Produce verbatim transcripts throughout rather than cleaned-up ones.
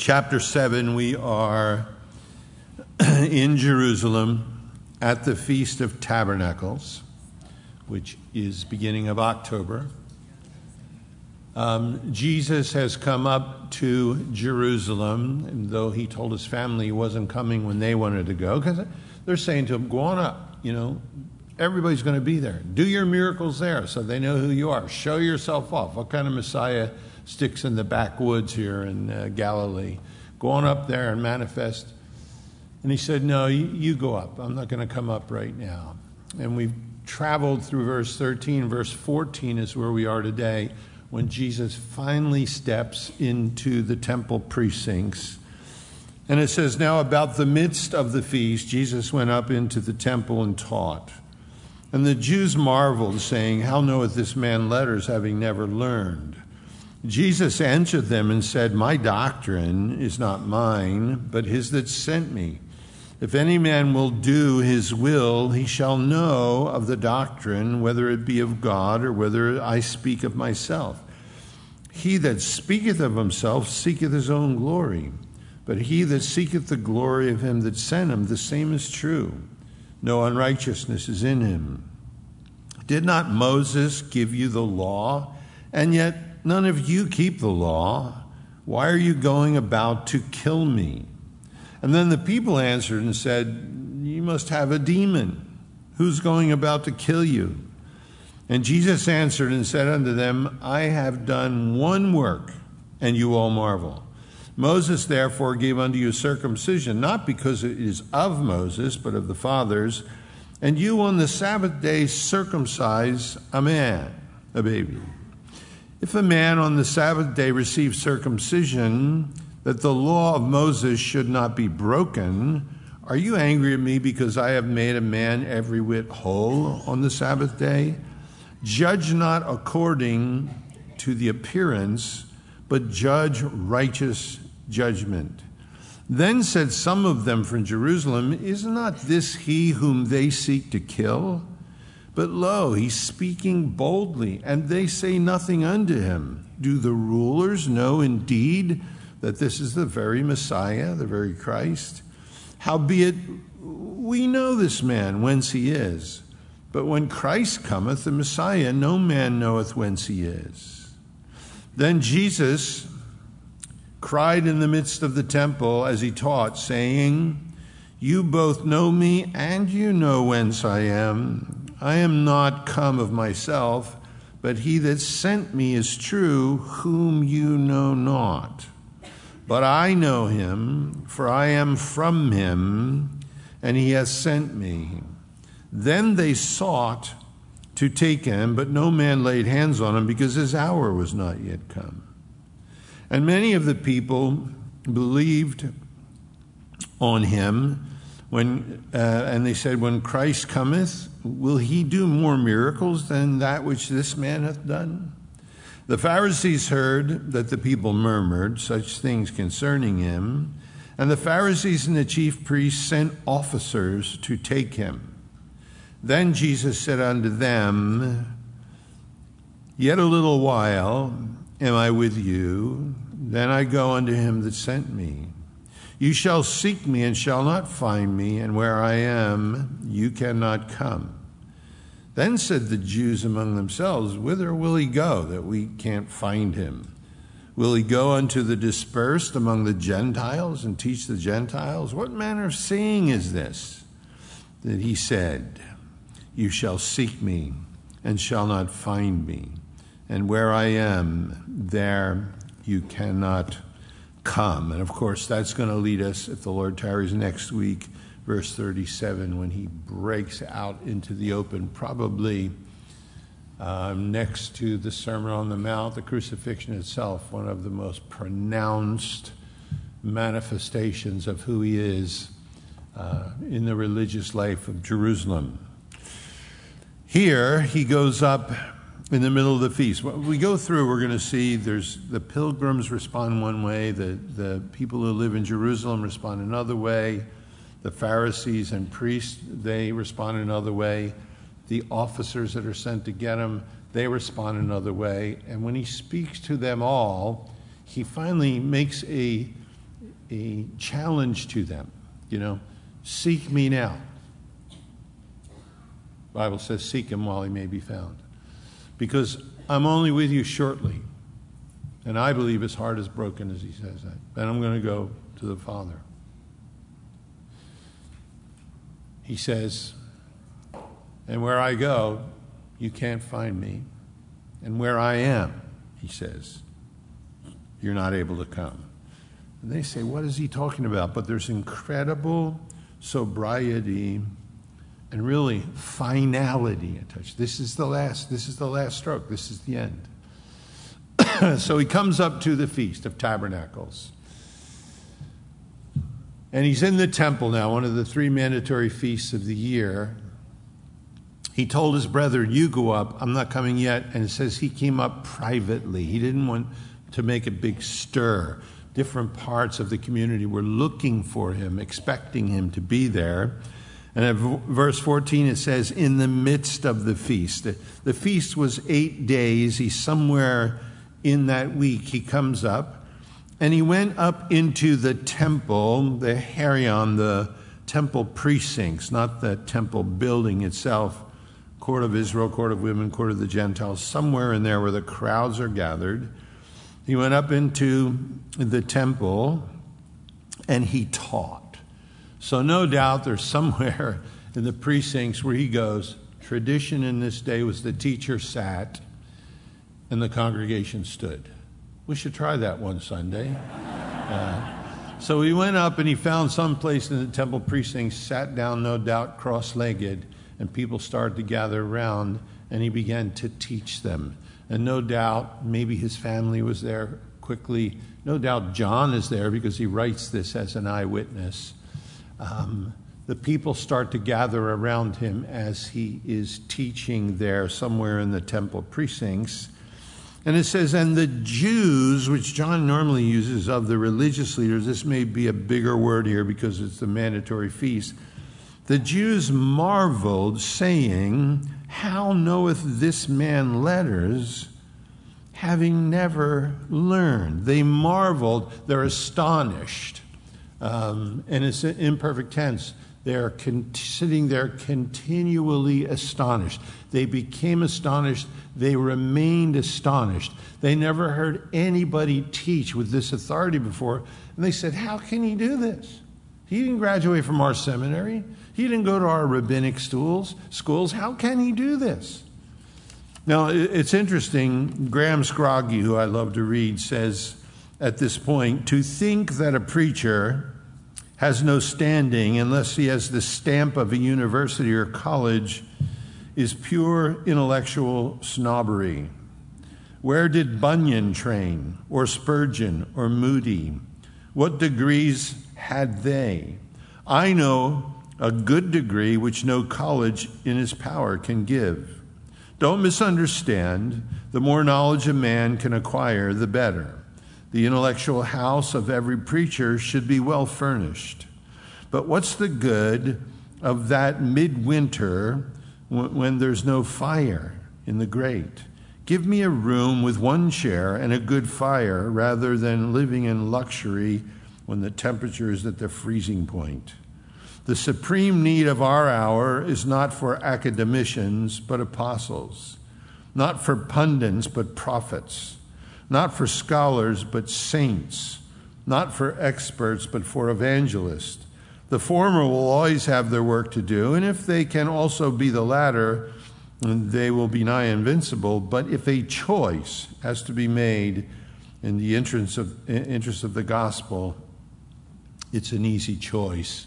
chapter seven, we are in Jerusalem at the Feast of Tabernacles, which is beginning of October. Um, Jesus has come up to Jerusalem, and though he told his family he wasn't coming when they wanted to go, because they're saying to him, go on up, you know, everybody's going to be there. Do your miracles there so they know who you are. Show yourself off. What kind of Messiah sticks in the backwoods here in uh, Galilee? Go on up there and manifest. And he said, no, you, you go up. I'm not going to come up right now. And we've traveled through verse thirteen. Verse fourteen is where we are today, when Jesus finally steps into the temple precincts. And it says, now about the midst of the feast, Jesus went up into the temple and taught. And the Jews marveled, saying, how knoweth this man letters, having never learned? Jesus answered them and said, my doctrine is not mine, but his that sent me. If any man will do his will, he shall know of the doctrine, whether it be of God or whether I speak of myself. He that speaketh of himself seeketh his own glory, but he that seeketh the glory of him that sent him, the same is true. No unrighteousness is in him. Did not Moses give you the law, and yet none of you keep the law? Why are you going about to kill me? And then the people answered and said, you must have a demon. Who's going about to kill you? And Jesus answered and said unto them, I have done one work, and you all marvel. Moses therefore gave unto you circumcision, not because it is of Moses, but of the fathers. And you on the Sabbath day circumcise a man, a baby. If a man on the Sabbath day receives circumcision, that the law of Moses should not be broken, are you angry at me because I have made a man every whit whole on the Sabbath day? Judge not according to the appearance, but judge righteous judgment. Then said some of them from Jerusalem, is not this he whom they seek to kill? But lo, he's speaking boldly, and they say nothing unto him. Do the rulers know indeed that this is the very Messiah, the very Christ? Howbeit, we know this man, whence he is. But when Christ cometh, the Messiah, no man knoweth whence he is. Then Jesus cried in the midst of the temple as he taught, saying, you both know me, and you know whence I am. I am not come of myself, but he that sent me is true, whom you know not. But I know him, for I am from him, and he has sent me. Then they sought to take him, but no man laid hands on him, because his hour was not yet come. And many of the people believed on him, when, uh, and they said, when Christ cometh, will he do more miracles than that which this man hath done? The Pharisees heard that the people murmured such things concerning him, and the Pharisees and the chief priests sent officers to take him. Then Jesus said unto them, yet a little while am I with you, then I go unto him that sent me. You shall seek me and shall not find me, and where I am you cannot come. Then said the Jews among themselves, whither will he go, that we can't find him? Will he go unto the dispersed among the Gentiles and teach the Gentiles? What manner of saying is this, that he said, you shall seek me and shall not find me, and where I am, there you cannot come? And of course, that's going to lead us, if the Lord tarries next week, verse thirty-seven, when he breaks out into the open, probably um, next to the Sermon on the Mount, the crucifixion itself, one of the most pronounced manifestations of who he is uh, in the religious life of Jerusalem. Here, he goes up in the middle of the feast. What we go through, we're going to see there's the pilgrims respond one way, the, the people who live in Jerusalem respond another way, the Pharisees and priests, they respond another way. The officers that are sent to get him, they respond another way. And when he speaks to them all, he finally makes a a challenge to them. You know, seek me now. The Bible says, seek him while he may be found. Because I'm only with you shortly. And I believe his heart is broken as he says that. Then I'm going to go to the Father. He says, and where I go, you can't find me. And where I am, he says, you're not able to come. And they say, what is he talking about? But there's incredible sobriety and really finality attached. This is the last, this is the last stroke. This is the end. So he comes up to the Feast of Tabernacles. And he's in the temple now, one of the three mandatory feasts of the year. He told his brethren, you go up, I'm not coming yet. And it says he came up privately. He didn't want to make a big stir. Different parts of the community were looking for him, expecting him to be there. And at verse fourteen, it says, in the midst of the feast. The, the feast was eight days. He's somewhere in that week. He comes up, and he went up into the temple, the Herion, the temple precincts, not the temple building itself, court of Israel, court of women, court of the Gentiles, somewhere in there where the crowds are gathered. He went up into the temple, and he taught. So no doubt there's somewhere in the precincts where he goes, tradition in this day was the teacher sat and the congregation stood. We should try that one Sunday. Uh, so he went up, and he found some place in the temple precincts, sat down, no doubt, cross-legged, and people started to gather around, and he began to teach them. And no doubt, maybe his family was there quickly. No doubt John is there because he writes this as an eyewitness. Um, the people start to gather around him as he is teaching there somewhere in the temple precincts. And it says, and the Jews, which John normally uses of the religious leaders, this may be a bigger word here because it's the mandatory feast. The Jews marveled, saying, how knoweth this man letters, having never learned? They marveled, they're astonished. Um, and it's an imperfect tense. They're con- sitting there continually astonished. They became astonished. They remained astonished. They never heard anybody teach with this authority before. And they said, how can he do this? He didn't graduate from our seminary. He didn't go to our rabbinic schools. schools. How can he do this? Now, it's interesting. Graham Scroggie, who I love to read, says at this point, to think that a preacher has no standing unless he has the stamp of a university or college is pure intellectual snobbery. Where did Bunyan train, or Spurgeon, or Moody? What degrees had they? I know a good degree which no college in his power can give. Don't misunderstand. The more knowledge a man can acquire, the better. The intellectual house of every preacher should be well furnished. But what's the good of that midwinter when there's no fire in the grate? Give me a room with one chair and a good fire rather than living in luxury when the temperature is at the freezing point. The supreme need of our hour is not for academicians, but apostles. Not for pundits, but prophets. Not for scholars, but saints. Not for experts, but for evangelists. The former will always have their work to do, and if they can also be the latter, they will be nigh invincible. But if a choice has to be made in the interest of, interest of the gospel, it's an easy choice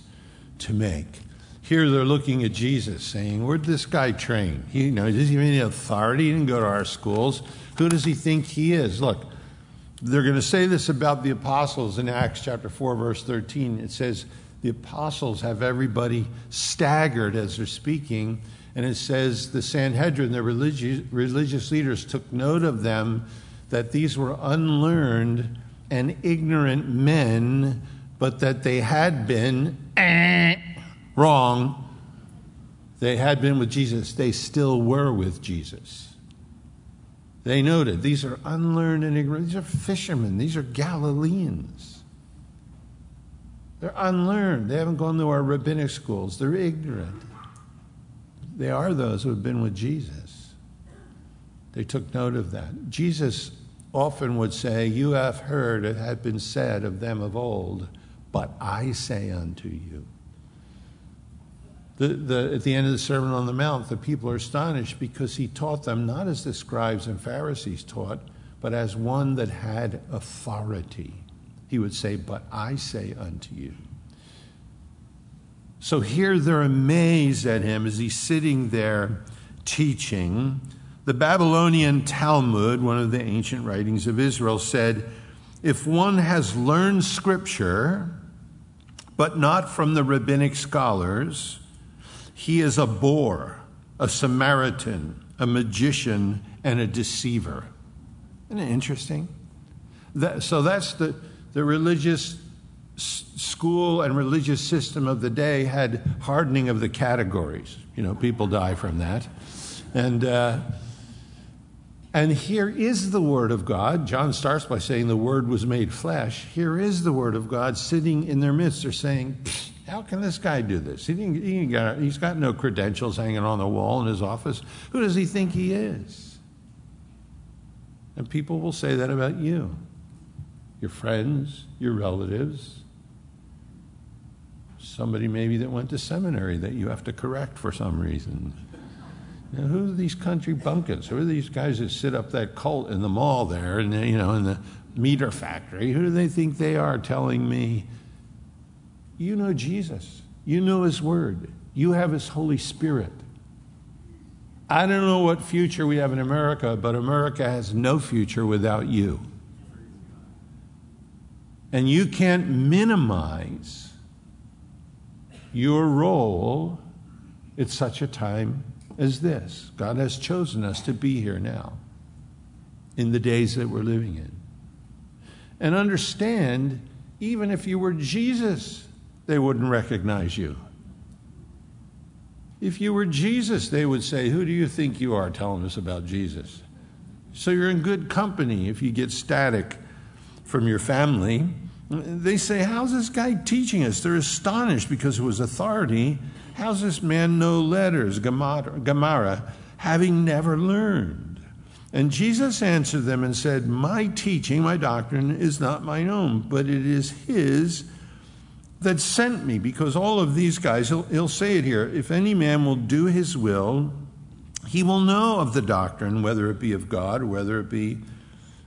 to make. Here they're looking at Jesus saying, where'd this guy train? He, you know, he doesn't even have any authority. He didn't go to our schools. Who does he think he is? Look, they're going to say this about the apostles in Acts chapter four, verse thirteen. It says the apostles have everybody staggered as they're speaking. And it says the Sanhedrin, the religious, religious leaders took note of them, that these were unlearned and ignorant men, but that they had been eh, wrong. They had been with Jesus. They still were with Jesus. They noted, these are unlearned and ignorant. These are fishermen. These are Galileans. They're unlearned. They haven't gone to our rabbinic schools. They're ignorant. They are those who have been with Jesus. They took note of that. Jesus often would say, you have heard it had been said of them of old, but I say unto you. The, the, at the end of the Sermon on the Mount, the people are astonished because he taught them not as the scribes and Pharisees taught, but as one that had authority. He would say, but I say unto you. So here they're amazed at him as he's sitting there teaching. The Babylonian Talmud, one of the ancient writings of Israel, said, if one has learned scripture, but not from the rabbinic scholars, he is a bore, a Samaritan, a magician, and a deceiver. Isn't it interesting? That, so that's the, the religious s- school and religious system of the day had hardening of the categories. You know, people die from that. And, uh, and here is the Word of God. John starts by saying the Word was made flesh. Here is the Word of God sitting in their midst. They're saying, how can this guy do this? He didn't, he got, he's got no credentials hanging on the wall in his office. Who does he think he is? And people will say that about you, your friends, your relatives, somebody maybe that went to seminary that you have to correct for some reason. Now, who are these country bumpkins? Who are these guys that sit up that cult in the mall there, and you know, in the meter factory? Who do they think they are telling me? You know Jesus. You know his word. You have his Holy Spirit. I don't know what future we have in America, but America has no future without you. And you can't minimize your role at such a time as this. God has chosen us to be here now in the days that we're living in. And understand, even if you were Jesus, they wouldn't recognize you. If you were Jesus, they would say, who do you think you are telling us about Jesus? So you're in good company if you get static from your family. They say, how's this guy teaching us? They're astonished because of his authority. How's this man know letters, Gemara, having never learned? And Jesus answered them and said, my teaching, my doctrine is not mine own, but it is his that sent me, because all of these guys, he'll, he'll say it here, if any man will do his will, he will know of the doctrine, whether it be of God or whether it be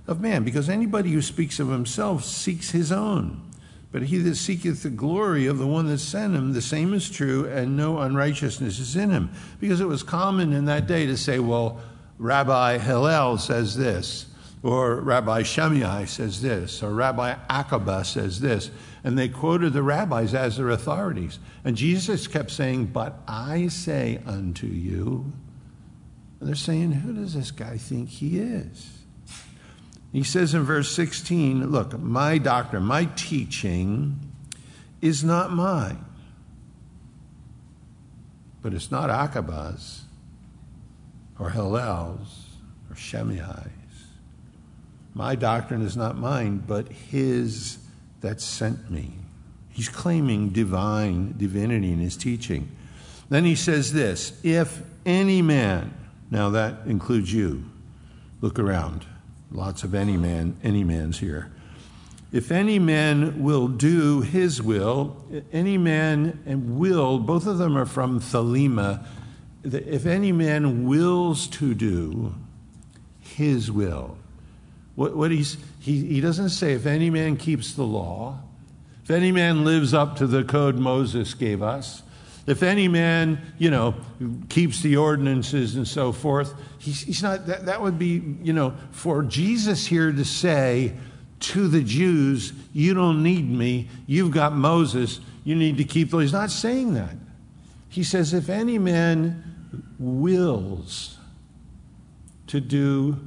of man. Because anybody who speaks of himself seeks his own. But he that seeketh the glory of the one that sent him, the same is true, and no unrighteousness is in him. Because it was common in that day to say, well, Rabbi Hillel says this, or Rabbi Shammai says this, or Rabbi Akiba says this. And they quoted the rabbis as their authorities. And Jesus kept saying, but I say unto you. And they're saying, who does this guy think he is? He says in verse sixteen, look, my doctrine, my teaching is not mine. But it's not Akiba's or Hillel's or Shammai's. My doctrine is not mine, but his that sent me. He's claiming divine divinity in his teaching. Then he says this, if any man, now that includes you, look around. Lots of any man, any man's here. If any man will do his will, any man and will, both of them are from Thelema. If any man wills to do his will, what, what he's, he, he doesn't say if any man keeps the law, if any man lives up to the code Moses gave us, if any man, you know, keeps the ordinances and so forth, he's, he's not, that, that would be, you know, for Jesus here to say to the Jews, you don't need me, you've got Moses, you need to keep those. He's not saying that. He says, if any man wills to do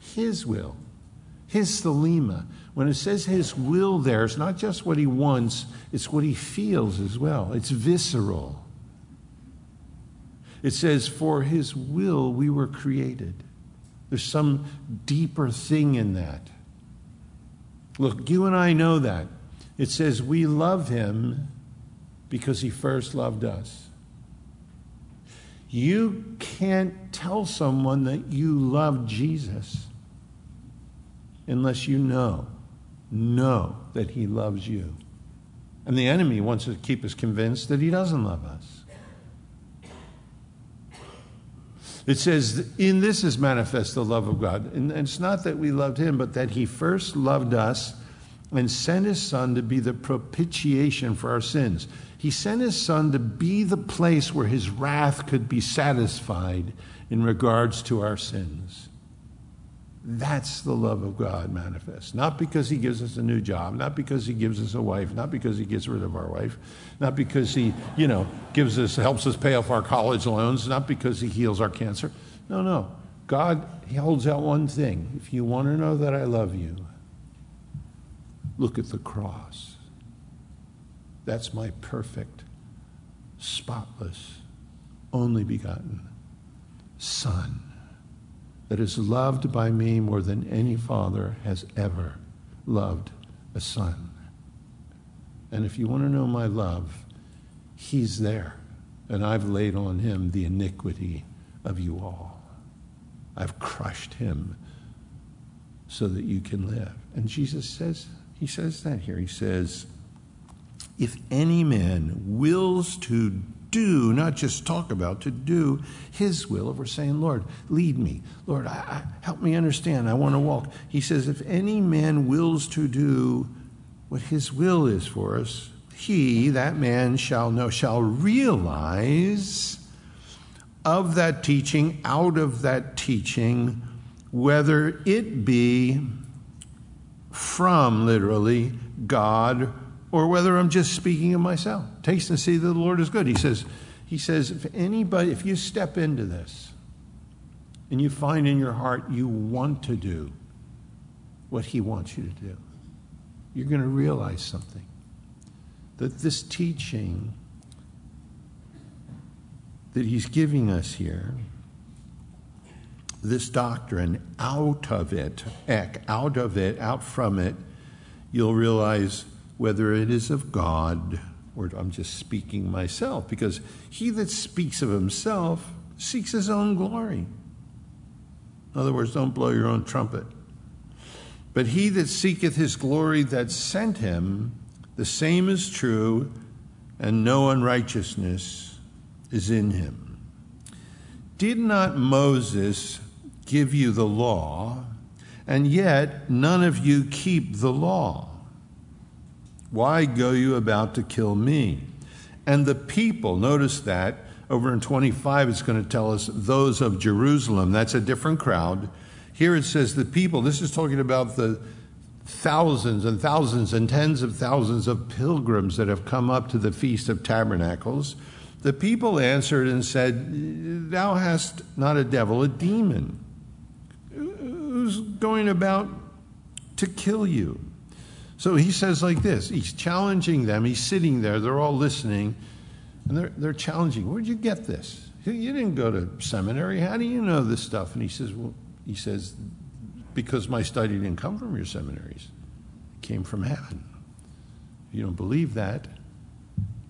his will, his thelema. When it says his will there, it's not just what he wants, it's what he feels as well. It's visceral. It says, for his will we were created. There's some deeper thing in that. Look, you and I know that. It says we love him because he first loved us. You can't tell someone that you love Jesus unless you know, know that he loves you. And the enemy wants to keep us convinced that he doesn't love us. It says, in this is manifest the love of God. And it's not that we loved him, but that he first loved us and sent his son to be the propitiation for our sins. He sent his son to be the place where his wrath could be satisfied in regards to our sins. That's the love of God manifest. Not because he gives us a new job, not because he gives us a wife, not because he gets rid of our wife, not because he, you know, gives us, helps us pay off our college loans, not because he heals our cancer. No, no. God holds out one thing. If you want to know that I love you, look at the cross. That's my perfect, spotless, only begotten Son, that is loved by me more than any father has ever loved a son. And if you want to know my love, he's there. And I've laid on him the iniquity of you all. I've crushed him so that you can live. And Jesus says, he says that here. He says, if any man wills to do, not just talk about, to do his will. If we're saying, Lord, lead me. Lord, I, I, help me understand. I want to walk. He says, if any man wills to do what his will is for us, he, that man, shall know, shall realize of that teaching, out of that teaching, whether it be from, literally, God, or whether I'm just speaking of myself. Taste and see that the Lord is good. He says, he says, if anybody, if you step into this and you find in your heart you want to do what he wants you to do, you're going to realize something. That this teaching that he's giving us here, this doctrine, out of it, ek, out of it, out from it, you'll realize whether it is of God, or I'm just speaking myself, because he that speaks of himself seeks his own glory. In other words, don't blow your own trumpet. But he that seeketh his glory that sent him, the same is true, and no unrighteousness is in him. Did not Moses give you the law, and yet none of you keep the law? Why go you about to kill me? And the people, notice that, over in twenty-five it's going to tell us those of Jerusalem. That's a different crowd. Here it says the people. This is talking about the thousands and thousands and tens of thousands of pilgrims that have come up to the Feast of Tabernacles. The people answered and said, thou hast not a devil, a demon. Who's going about to kill you? So he says like this, he's challenging them, he's sitting there, they're all listening, and they're, they're challenging, where'd you get this? You didn't go to seminary, how do you know this stuff? And he says, well, he says, because my study didn't come from your seminaries, it came from heaven. If you don't believe that,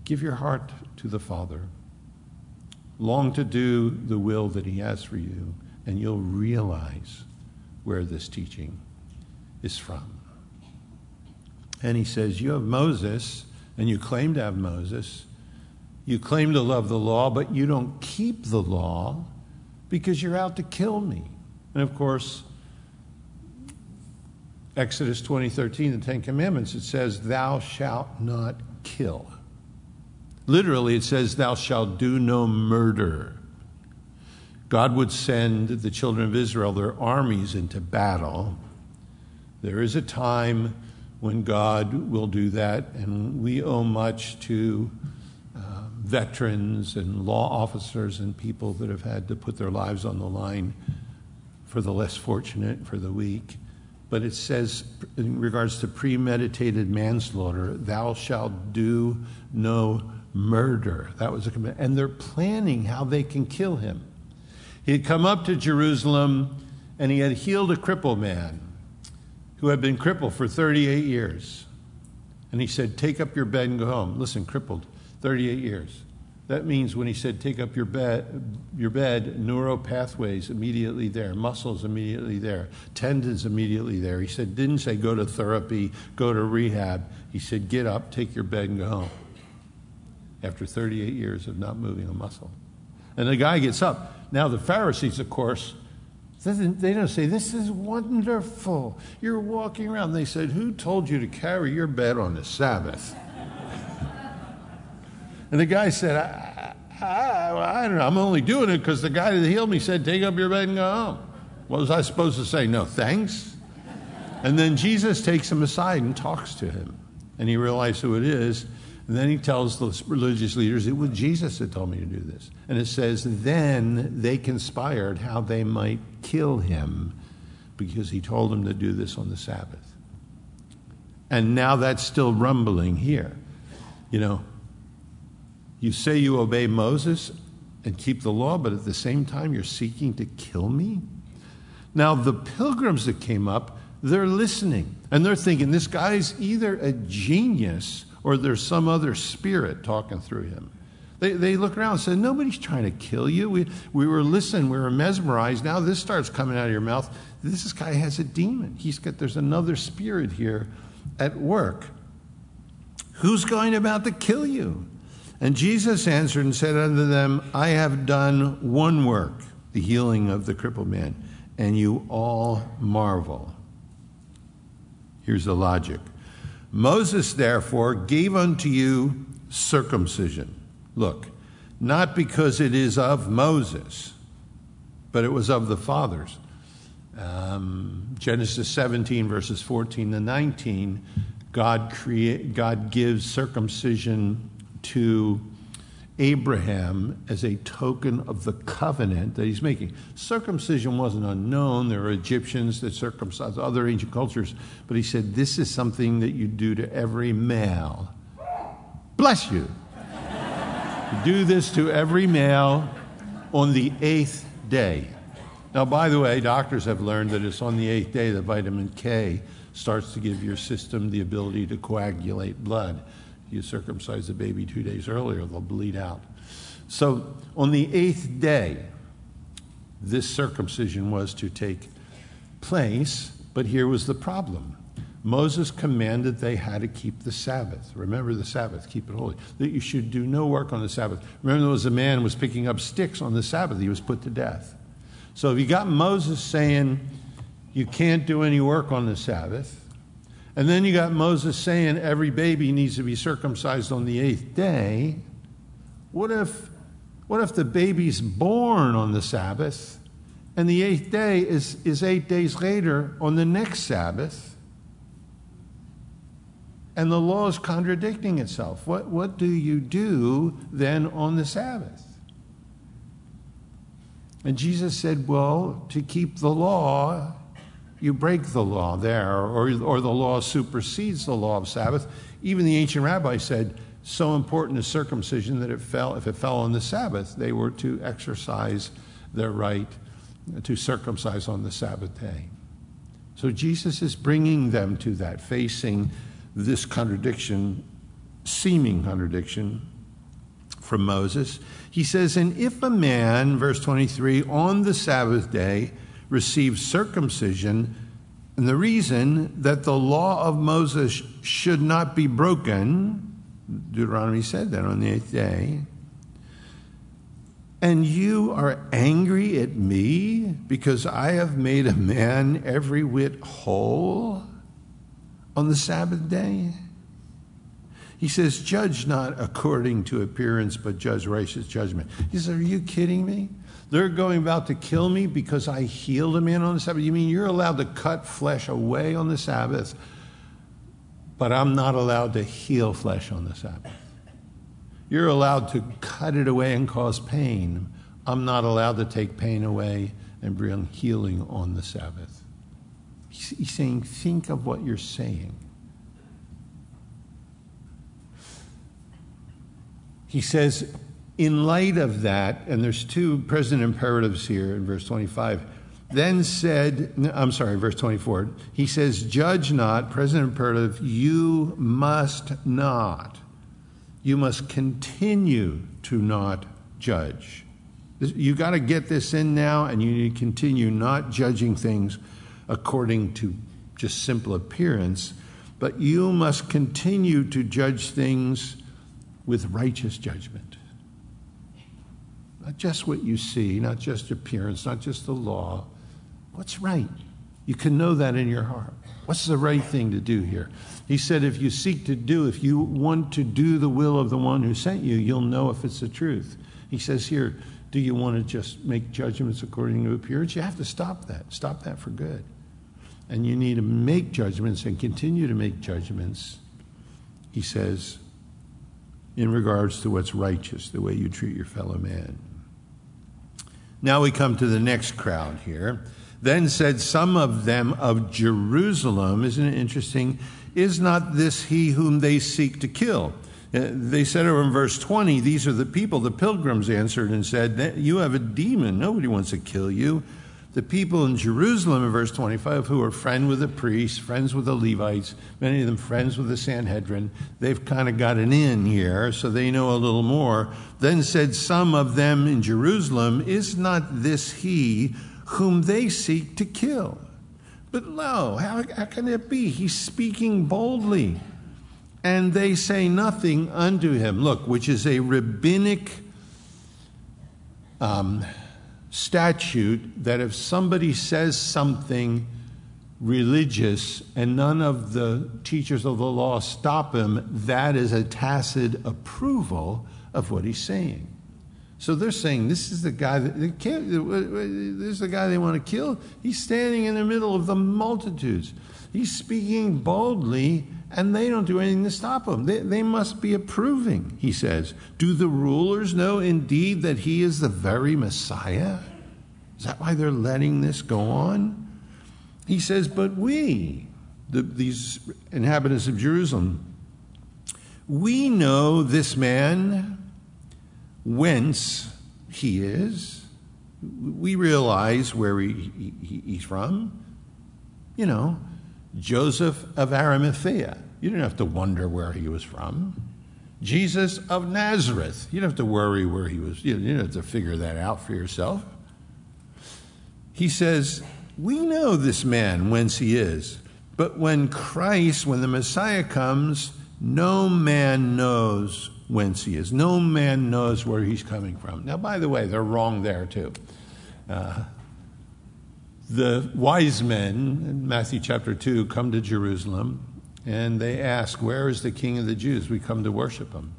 give your heart to the Father. Long to do the will that he has for you, and you'll realize where this teaching is from. And he says, you have Moses, and you claim to have Moses. You claim to love the law, but you don't keep the law because you're out to kill me. And of course, Exodus twenty thirteen, the Ten Commandments, it says, thou shalt not kill. Literally, it says, thou shalt do no murder. God would send the children of Israel, their armies, into battle. There is a time when God will do that, and we owe much to uh, veterans and law officers and people that have had to put their lives on the line for the less fortunate, for the weak. But it says, in regards to premeditated manslaughter, thou shalt do no murder. That was a command. And they're planning how they can kill him. He had come up to Jerusalem, and he had healed a crippled man who had been crippled for thirty-eight years. And he said, take up your bed and go home. Listen, crippled, thirty-eight years. That means when he said, take up your bed, your bed, neural pathways immediately there, muscles immediately there, tendons immediately there. He said, didn't say go to therapy, go to rehab. He said, get up, take your bed and go home. After thirty-eight years of not moving a muscle. And the guy gets up. Now the Pharisees, of course, they don't say, this is wonderful. You're walking around. They said, who told you to carry your bed on the Sabbath? And the guy said, I, I, I don't know, I'm only doing it because the guy that healed me said, take up your bed and go home. What was I supposed to say? No, thanks. And then Jesus takes him aside and talks to him. And he realized who it is. And then he tells the religious leaders, it was Jesus that told me to do this. And it says, then they conspired how they might kill him because he told them to do this on the Sabbath. And now that's still rumbling here. You know, you say you obey Moses and keep the law, but at the same time you're seeking to kill me? Now the pilgrims that came up, they're listening. And they're thinking, this guy's either a genius or there's some other spirit talking through him. They, they look around and say, nobody's trying to kill you. We, we were listening, we were mesmerized. Now this starts coming out of your mouth. This guy has a demon. He's got, there's another spirit here at work. Who's going about to kill you? And Jesus answered and said unto them, I have done one work, the healing of the crippled man, and you all marvel. Here's the logic. Moses, therefore, gave unto you circumcision. Look, not because it is of Moses, but it was of the fathers. Um, Genesis seventeen, verses fourteen to nineteen, God, create, God gives circumcision to Abraham as a token of the covenant that he's making. Circumcision wasn't unknown. There were Egyptians that circumcised, other ancient cultures, but he said, this is something that you do to every male. Bless you. You do this to every male on the eighth day. Now, by the way, doctors have learned that it's on the eighth day that vitamin K starts to give your system the ability to coagulate blood. You circumcise the baby two days earlier, they'll bleed out. So on the eighth day, this circumcision was to take place, but here was the problem. Moses commanded they had to keep the Sabbath. Remember the Sabbath, keep it holy. That you should do no work on the Sabbath. Remember there was a man who was picking up sticks on the Sabbath. He was put to death. So if you got Moses saying, you can't do any work on the Sabbath, and then you got Moses saying every baby needs to be circumcised on the eighth day. What if, what if the baby's born on the Sabbath and the eighth day is, is eight days later on the next Sabbath and the law is contradicting itself? What, what do you do then on the Sabbath? And Jesus said, well, to keep the law, you break the law there, or, or the law supersedes the law of Sabbath. Even the ancient rabbi said, so important is circumcision that it fell, if it fell on the Sabbath, they were to exercise their right to circumcise on the Sabbath day. So Jesus is bringing them to that, facing this contradiction, seeming contradiction from Moses. He says, and if a man, verse twenty-three, on the Sabbath day, received circumcision, and the reason that the law of Moses should not be broken, Deuteronomy said that on the eighth day, and you are angry at me because I have made a man every whit whole on the Sabbath day? He says, judge not according to appearance, but judge righteous judgment. He says, are you kidding me? They're going about to kill me because I healed a man on the Sabbath. You mean you're allowed to cut flesh away on the Sabbath, but I'm not allowed to heal flesh on the Sabbath. You're allowed to cut it away and cause pain. I'm not allowed to take pain away and bring healing on the Sabbath. He's saying, think of what you're saying. He says, in light of that, and there's two present imperatives here in verse twenty-five, Then said, I'm sorry, verse twenty-four, he says, judge not, present imperative, you must not. You must continue to not judge. You got to get this in now, and you need to continue not judging things according to just simple appearance, but you must continue to judge things with righteous judgment. Not just what you see, not just appearance, not just the law. What's right? You can know that in your heart. What's the right thing to do here? He said, if you seek to do, if you want to do the will of the one who sent you, you'll know if it's the truth. He says here, do you want to just make judgments according to appearance? You have to stop that. Stop that for good. And you need to make judgments and continue to make judgments, he says, in regards to what's righteous, the way you treat your fellow man. Now we come to the next crowd here. Then said some of them of Jerusalem, isn't it interesting, is not this he whom they seek to kill? They said over in verse twenty, these are the people. The pilgrims answered and said, you have a demon. Nobody wants to kill you. The people in Jerusalem in verse twenty-five who are friends with the priests, friends with the Levites, many of them friends with the Sanhedrin, they've kind of got an in here, so they know a little more. Then said some of them in Jerusalem, is not this he whom they seek to kill? But lo, how, how can it be? He's speaking boldly. And they say nothing unto him. Look, which is a rabbinic um, statute that if somebody says something religious and none of the teachers of the law stop him, that is a tacit approval of what he's saying. So they're saying this is the guy that they can't, this is the guy they want to kill. He's standing in the middle of the multitudes. He's speaking boldly, and they don't do anything to stop him. They, they must be approving, he says. Do the rulers know indeed that he is the very Messiah? Is that why they're letting this go on? He says, but we, the, these inhabitants of Jerusalem, we know this man, whence he is. We realize where he, he, he's from. You know, Joseph of Arimathea. You don't have to wonder where he was from. Jesus of Nazareth. You don't have to worry where he was. You don't have to figure that out for yourself. He says, we know this man whence he is. But when Christ, when the Messiah comes, no man knows whence he is. No man knows where he's coming from. Now, by the way, they're wrong there, too. Uh, the wise men, in Matthew chapter two, come to Jerusalem, and they ask, where is the king of the Jews? We come to worship him.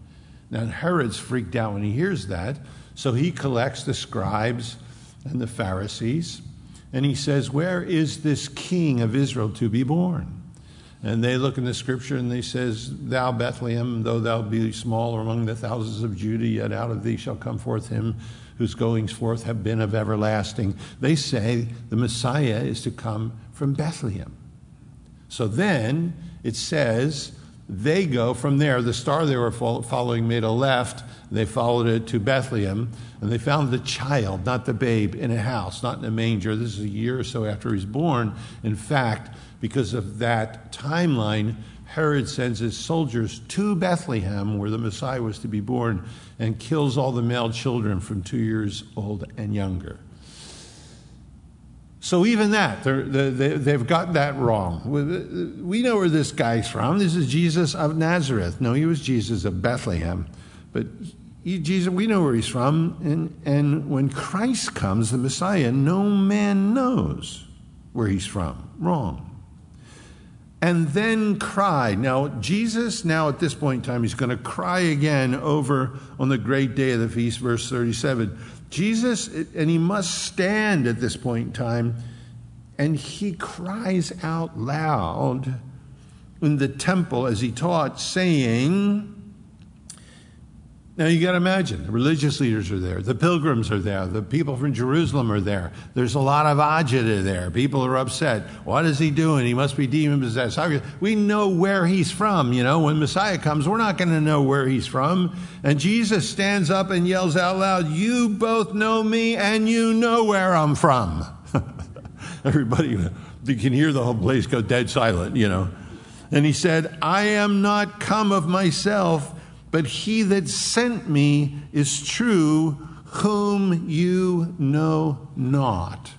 Now, Herod's freaked out when he hears that, so he collects the scribes and the Pharisees, and he says, where is this king of Israel to be born? And they look in the scripture and they says, thou Bethlehem, though thou be small among the thousands of Judah, yet out of thee shall come forth him whose goings forth have been of everlasting. They say the Messiah is to come from Bethlehem. So then it says they go from there. The star they were following made a left. They followed it to Bethlehem, and they found the child, not the babe, in a house, not in a manger. This is a year or so after he's born. In fact, because of that timeline, Herod sends his soldiers to Bethlehem, where the Messiah was to be born, and kills all the male children from two years old and younger. So even that, they, they've got that wrong. We know where this guy's from. This is Jesus of Nazareth. No, he was Jesus of Bethlehem. But he, Jesus, we know where he's from. And, and when Christ comes, the Messiah, no man knows where he's from. Wrong. And then cry. Now, Jesus, now at this point in time, he's going to cry again over on the great day of the feast, verse thirty-seven. Jesus, and he must stand at this point in time, and he cries out loud in the temple as he taught, saying, now you got to imagine, the religious leaders are there, the pilgrims are there, the people from Jerusalem are there, there's a lot of agita there, people are upset, what is he doing, he must be demon-possessed. We know where he's from, you know, when Messiah comes, we're not going to know where he's from. And Jesus stands up and yells out loud, you both know me and you know where I'm from. everybody you can hear the whole place go dead silent, you know. And he said, I am not come of myself, but he that sent me is true, whom you know not.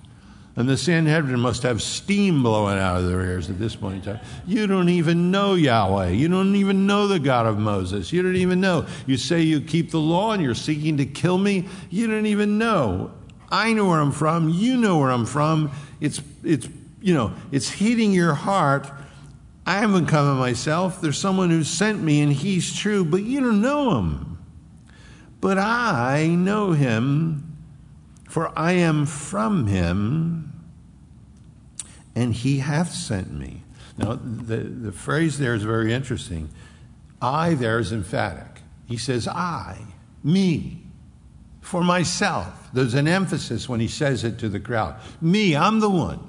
And the Sanhedrin must have steam blowing out of their ears at this point in time. You don't even know Yahweh. You don't even know the God of Moses. You don't even know. You say you keep the law and you're seeking to kill me. You don't even know. I know where I'm from. You know where I'm from. It's, it's, you know, it's hitting your heart. I haven't come of myself. There's someone who sent me, and he's true, but you don't know him. But I know him, for I am from him, and he hath sent me. Now, the, the phrase there is very interesting. I there is emphatic. He says, I, me, for myself. There's an emphasis when he says it to the crowd. Me, I'm the one.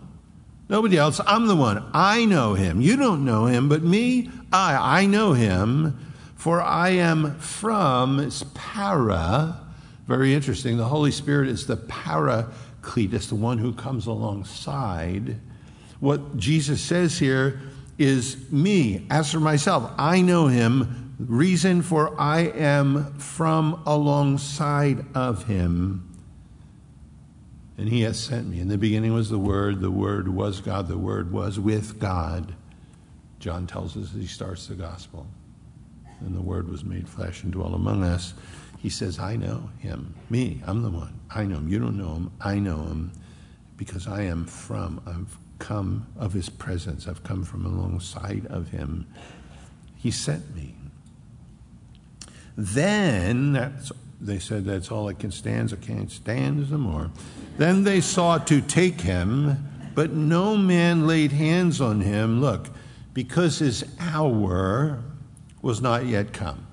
Nobody else. I'm the one. I know him. You don't know him, but me, I, I know him, for I am from, it's para, very interesting. The Holy Spirit is the paraclete, it's the one who comes alongside. What Jesus says here is me, as for myself, I know him, reason for I am from alongside of him. And he has sent me. In the beginning was the Word. The Word was God. The Word was with God. John tells us as he starts the gospel. And the Word was made flesh and dwelt among us. He says, I know him. Me. I'm the one. I know him. You don't know him. I know him. Because I am from. I've come of his presence. I've come from alongside of him. He sent me. Then, that's They said, that's all it can stand, so can't stand no more. Then they sought to take him, but no man laid hands on him. Look, because his hour was not yet come.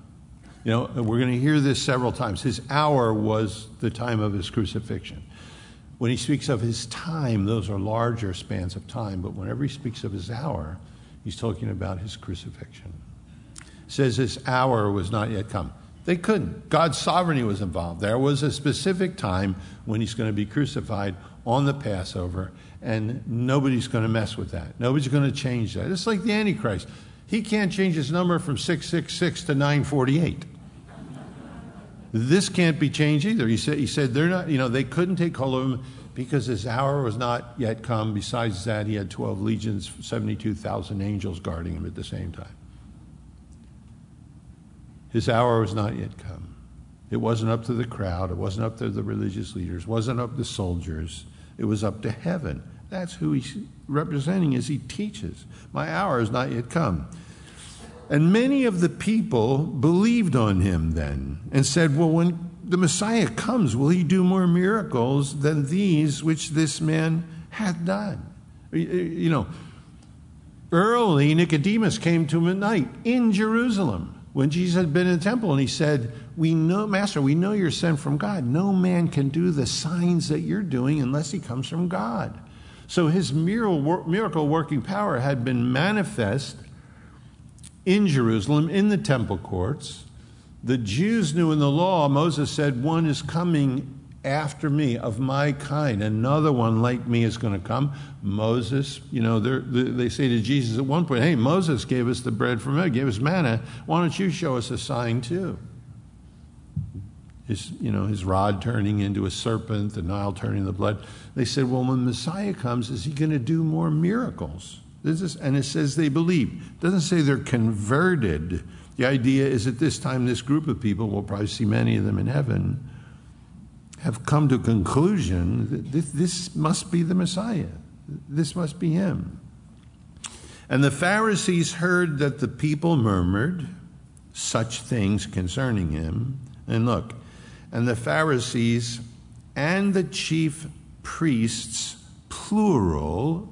You know, we're going to hear this several times. His hour was the time of his crucifixion. When he speaks of his time, those are larger spans of time. But whenever he speaks of his hour, he's talking about his crucifixion. It says his hour was not yet come. They couldn't. God's sovereignty was involved. There was a specific time when he's going to be crucified on the Passover, and nobody's going to mess with that. Nobody's going to change that. It's like the Antichrist. He can't change his number from six six six to nine forty-eight. This can't be changed either. He said, he said they're not, you know, they couldn't take hold of him because his hour was not yet come. Besides that, he had twelve legions, seventy-two thousand angels guarding him at the same time. His hour was not yet come. It wasn't up to the crowd. It wasn't up to the religious leaders. It wasn't up to soldiers. It was up to heaven. That's who he's representing as he teaches. My hour is not yet come. And many of the people believed on him then and said, well, when the Messiah comes, will he do more miracles than these which this man hath done? You know, early Nicodemus came to him at night in Jerusalem, when Jesus had been in the temple, and he said, we know, Master, we know you're sent from God. No man can do the signs that you're doing unless he comes from God. So his miracle-working power had been manifest in Jerusalem, in the temple courts. The Jews knew in the law, Moses said, one is coming after me, of my kind. Another one like me is going to come. Moses, you know, they say to Jesus at one point, hey, Moses gave us the bread from heaven, gave us manna. Why don't you show us a sign too? His, you know, his rod turning into a serpent, the Nile turning to blood. They said, well, when Messiah comes, is he going to do more miracles? This is, and it says they believe. It doesn't say they're converted. The idea is at this time, this group of people, we'll probably see many of them in heaven, have come to a conclusion that this, this must be the Messiah. This must be him. And the Pharisees heard that the people murmured such things concerning him. And look, and the Pharisees and the chief priests, plural,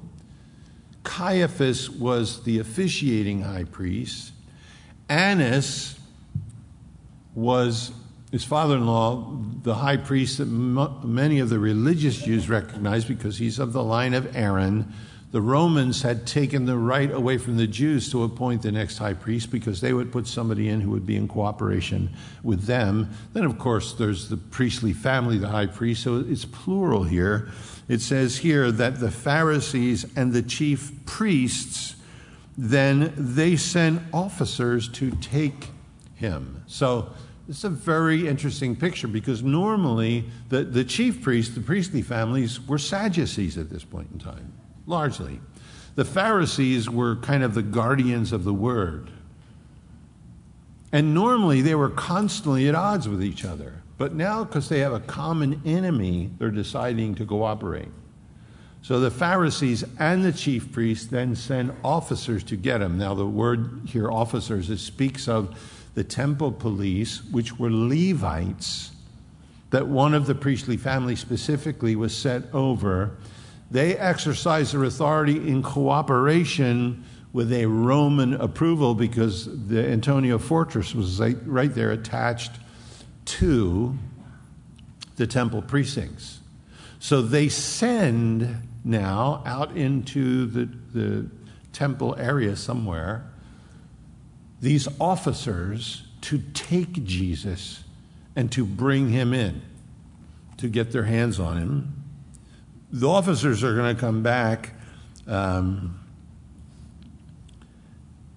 Caiaphas was the officiating high priest, Annas was his father-in-law, the high priest that many of the religious Jews recognize because he's of the line of Aaron, The Romans had taken the right away from the Jews to appoint the next high priest because they would put somebody in who would be in cooperation with them. Then, of course, there's the priestly family, the high priest, so it's plural here. It says here that the Pharisees and the chief priests, then they sent officers to take him. So it's a very interesting picture because normally the, the chief priests, the priestly families, were Sadducees at this point in time, largely. The Pharisees were kind of the guardians of the word. And normally they were constantly at odds with each other. But now, because they have a common enemy, they're deciding to cooperate. So the Pharisees and the chief priests then send officers to get him. Now the word here, officers, it speaks of the temple police, which were Levites, that one of the priestly family specifically was set over. They exercised their authority in cooperation with a Roman approval because the Antonia Fortress was right there attached to the temple precincts. So they send now out into the, the temple area somewhere these officers to take Jesus and to bring him in, to get their hands on him. The officers are going to come back. Um,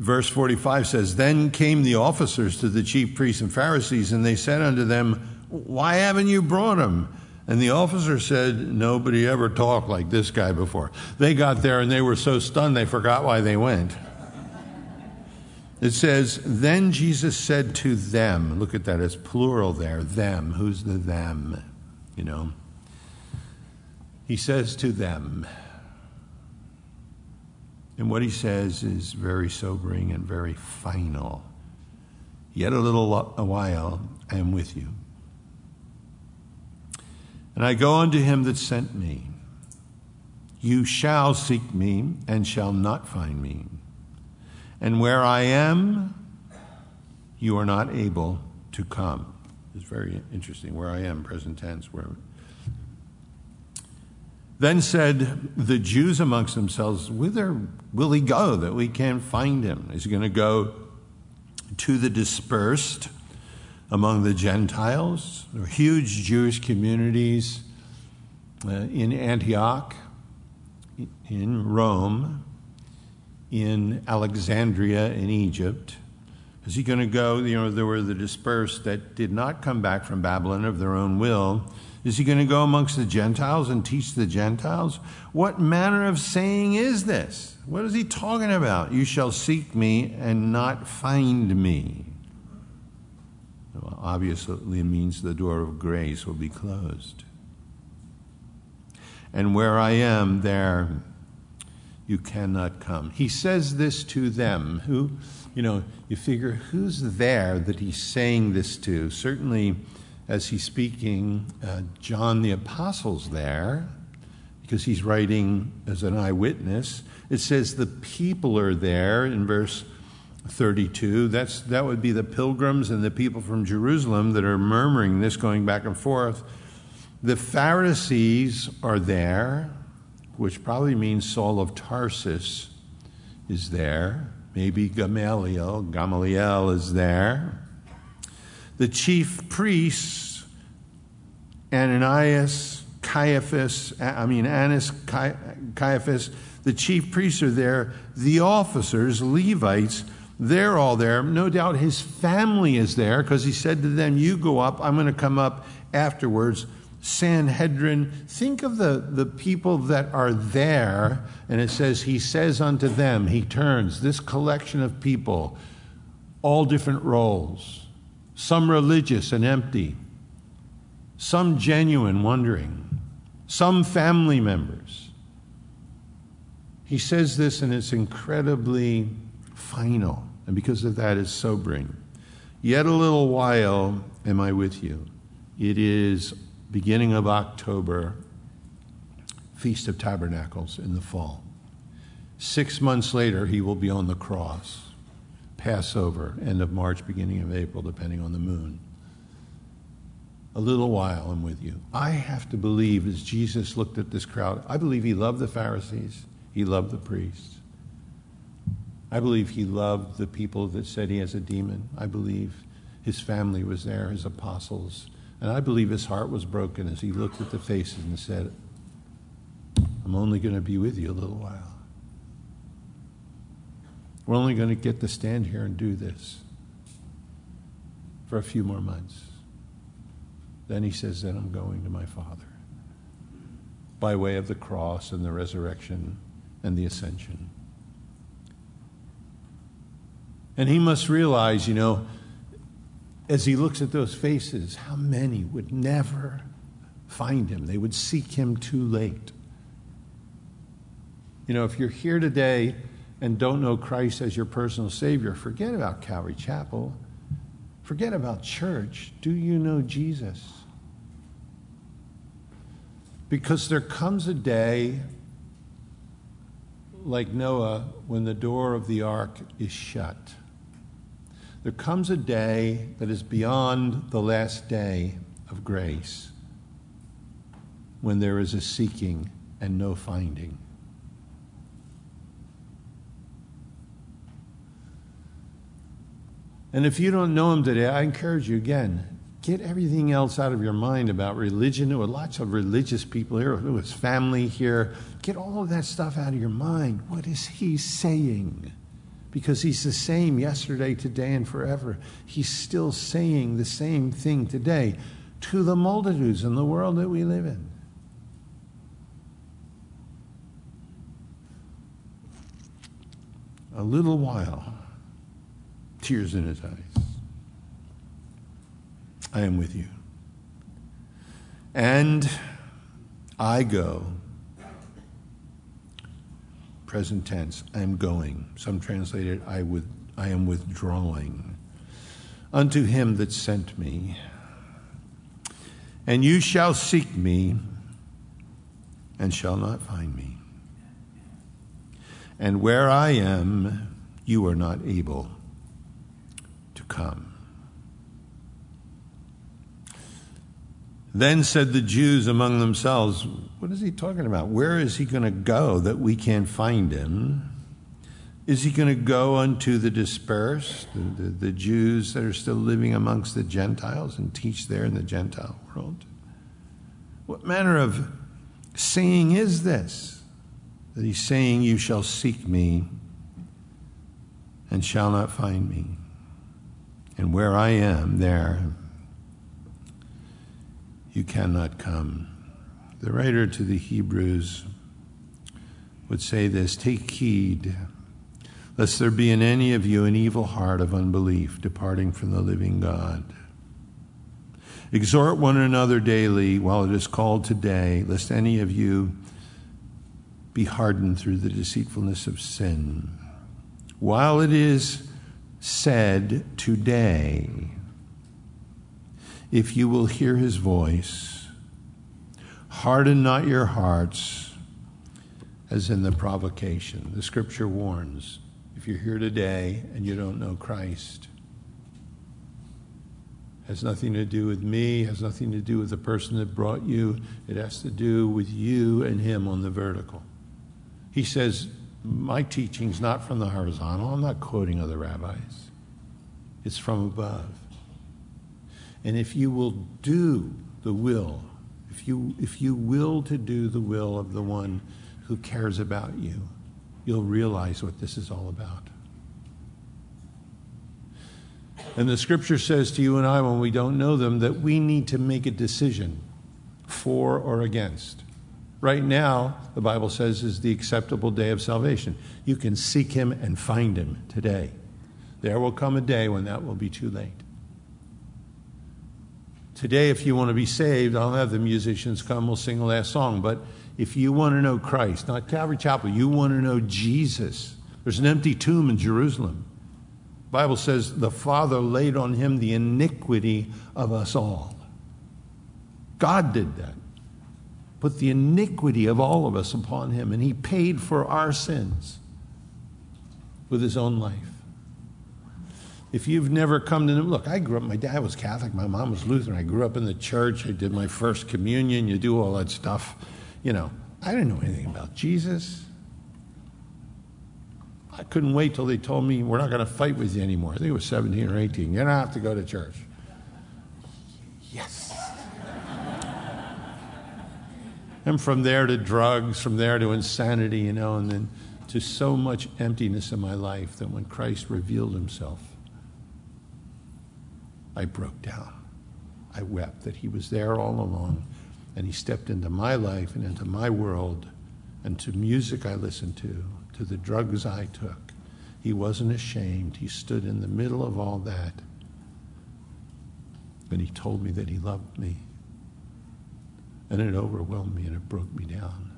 verse forty-five says, "Then came the officers to the chief priests and Pharisees, and they said unto them, Why haven't you brought him? And the officer said, Nobody ever talked like this guy before. They got there and they were so stunned they forgot why they went. It says, Then Jesus said to them, look at that, it's plural there, them. Who's the them? You know. He says to them. And what he says is very sobering and very final. Yet a little a while I am with you. And I go unto him that sent me. You shall seek me and shall not find me. And where I am, you are not able to come. It's very interesting. Where I am, present tense. Where. Then said the Jews amongst themselves, Whither will he go that we can't find him? Is he going to go to the dispersed among the Gentiles? There were huge Jewish communities uh, in Antioch, in Rome, in Alexandria in Egypt. Is he going to go, you know, there were the dispersed that did not come back from Babylon of their own will. Is he going to go amongst the Gentiles and teach the Gentiles? What manner of saying is this? What is he talking about? You shall seek me and not find me. Well, obviously it means the door of grace will be closed. And where I am, there you cannot come. He says this to them. Who, you know, you figure who's there that he's saying this to? Certainly, as he's speaking, uh, John the Apostle's there because he's writing as an eyewitness. It says the people are there in verse thirty-two. That's that would be the pilgrims and the people from Jerusalem that are murmuring this, going back and forth. The Pharisees are there, which probably means Saul of Tarsus is there. Maybe Gamaliel, Gamaliel is there. The chief priests, Ananias, Caiaphas, I mean Annas, Caiaphas, the chief priests are there. The officers, Levites, they're all there. No doubt his family is there because he said to them, you go up, I'm going to come up afterwards. Sanhedrin, think of the, the people that are there, and it says, he says unto them, he turns, this collection of people, all different roles, some religious and empty, some genuine wondering, some family members. He says this, and it's incredibly final, and because of that, it's sobering. Yet a little while am I with you. It is beginning of October, Feast of Tabernacles in the fall. Six months later, he will be on the cross. Passover, end of March, beginning of April, depending on the moon. A little while I'm with you. I have to believe, as Jesus looked at this crowd, I believe he loved the Pharisees. He loved the priests. I believe he loved the people that said he has a demon. I believe his family was there, his apostles. And I believe his heart was broken as he looked at the faces and said, I'm only going to be with you a little while. We're only going to get to stand here and do this for a few more months. Then he says, then I'm going to my Father, by way of the cross and the resurrection and the ascension. And he must realize, you know, as he looks at those faces, how many would never find him? They would seek him too late. You know, if you're here today and don't know Christ as your personal Savior, forget about Calvary Chapel. Forget about church. Do you know Jesus? Because there comes a day, like Noah, when the door of the ark is shut. There comes a day that is beyond the last day of grace, when there is a seeking and no finding. And if you don't know him today, I encourage you again, get everything else out of your mind about religion. There were lots of religious people here. There was family here. Get all of that stuff out of your mind. What is he saying? Because he's the same yesterday, today, and forever. He's still saying the same thing today to the multitudes in the world that we live in. A little while. Tears in his eyes. I am with you. And I go. Present tense, I am going. Some translate it, I, with, I am withdrawing. Unto him that sent me. And you shall seek me, and shall not find me. And where I am, you are not able to come. Then said the Jews among themselves, what is he talking about? Where is he going to go that we can't find him? Is he going to go unto the dispersed, the, the, the Jews that are still living amongst the Gentiles, and teach there in the Gentile world? What manner of saying is this? That he's saying, you shall seek me and shall not find me. And where I am, there you cannot come. The writer to the Hebrews would say this, take heed, lest there be in any of you an evil heart of unbelief, departing from the living God. Exhort one another daily while it is called today, lest any of you be hardened through the deceitfulness of sin. While it is said today, if you will hear his voice, harden not your hearts as in the provocation. The scripture warns, if you're here today and you don't know Christ, it has nothing to do with me, has nothing to do with the person that brought you. It has to do with you and him on the vertical. He says, my teaching's not from the horizontal. I'm not quoting other rabbis. It's from above. And if you will do the will, if you, if you will to do the will of the one who cares about you, you'll realize what this is all about. And the scripture says to you and I, when we don't know them, that we need to make a decision for or against. Right now, the Bible says, is the acceptable day of salvation. You can seek him and find him today. There will come a day when that will be too late. Today, if you want to be saved, I'll have the musicians come, we'll sing the last song. But if you want to know Christ, not Calvary Chapel, you want to know Jesus. There's an empty tomb in Jerusalem. The Bible says the Father laid on him the iniquity of us all. God did that. Put the iniquity of all of us upon him, and he paid for our sins with his own life. If you've never come to them, look, I grew up, my dad was Catholic, my mom was Lutheran. I grew up in the church. I did my first communion. You do all that stuff. You know, I didn't know anything about Jesus. I couldn't wait till they told me, we're not going to fight with you anymore. I think it was seventeen or eighteen. You don't have to go to church. Yes. And from there to drugs, from there to insanity, you know, and then to so much emptiness in my life that when Christ revealed himself, I broke down. I wept that he was there all along, and he stepped into my life and into my world and to music I listened to, to the drugs I took. He wasn't ashamed. He stood in the middle of all that, and he told me that he loved me, and it overwhelmed me and it broke me down.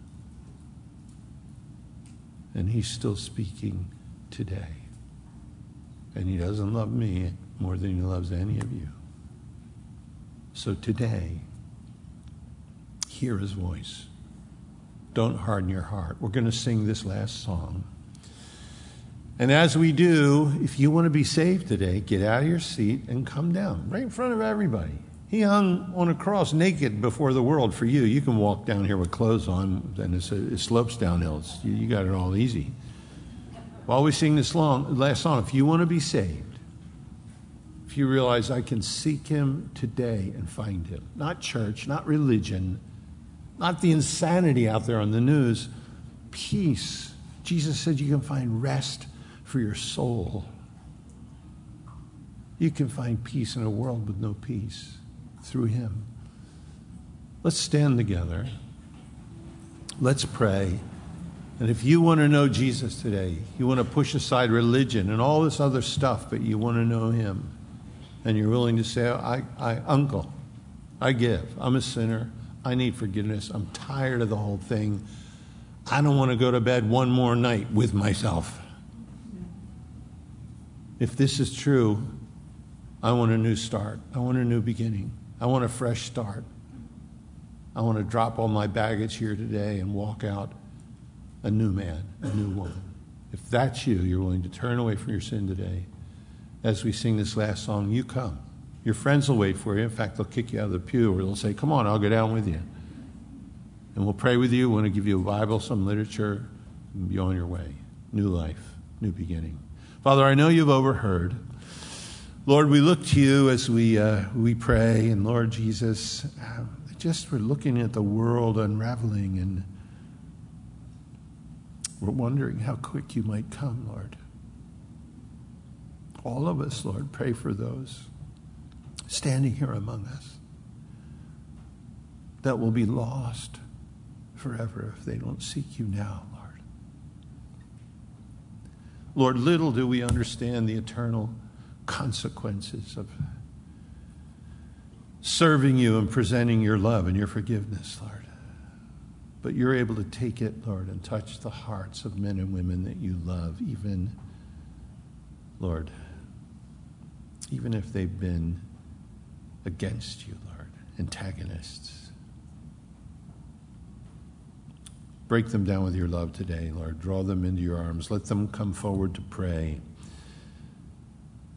And he's still speaking today, and he doesn't love me more than he loves any of you. So today, hear his voice. Don't harden your heart. We're going to sing this last song. And as we do, if you want to be saved today, get out of your seat and come down right in front of everybody. He hung on a cross naked before the world for you. You can walk down here with clothes on, and it's a, it slopes downhill. It's, you, you got it all easy. While we sing this long, last song, if you want to be saved, if you realize I can seek him today and find him, not church, not religion, not the insanity out there on the news. Peace. Jesus said you can find rest for your soul. You can find peace in a world with no peace through him. Let's stand together. Let's pray. And if you want to know Jesus today, you want to push aside religion and all this other stuff, but you want to know him, and you're willing to say, I, I, Uncle, I give. I'm a sinner. I need forgiveness. I'm tired of the whole thing. I don't want to go to bed one more night with myself. If this is true, I want a new start. I want a new beginning. I want a fresh start. I want to drop all my baggage here today and walk out a new man, a new woman. If that's you, you're willing to turn away from your sin today. As we sing this last song, you come. Your friends will wait for you. In fact, they'll kick you out of the pew, or they'll say, come on, I'll go down with you. And we'll pray with you. We want to give you a Bible, some literature, and be on your way. New life, new beginning. Father, I know you've overheard. Lord, we look to you as we, uh, we pray. And Lord Jesus, uh, just we're looking at the world unraveling, and we're wondering how quick you might come, Lord. All of us, Lord, pray for those standing here among us that will be lost forever if they don't seek you now, Lord. Lord, little do we understand the eternal consequences of serving you and presenting your love and your forgiveness, Lord. But you're able to take it, Lord, and touch the hearts of men and women that you love, even, Lord, even if they've been against you, Lord, antagonists. Break them down with your love today, Lord. Draw them into your arms. Let them come forward to pray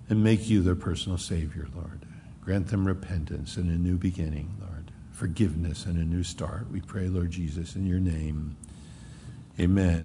and make you their personal Savior, Lord. Grant them repentance and a new beginning, Lord. Forgiveness and a new start. We pray, Lord Jesus, in your name. Amen.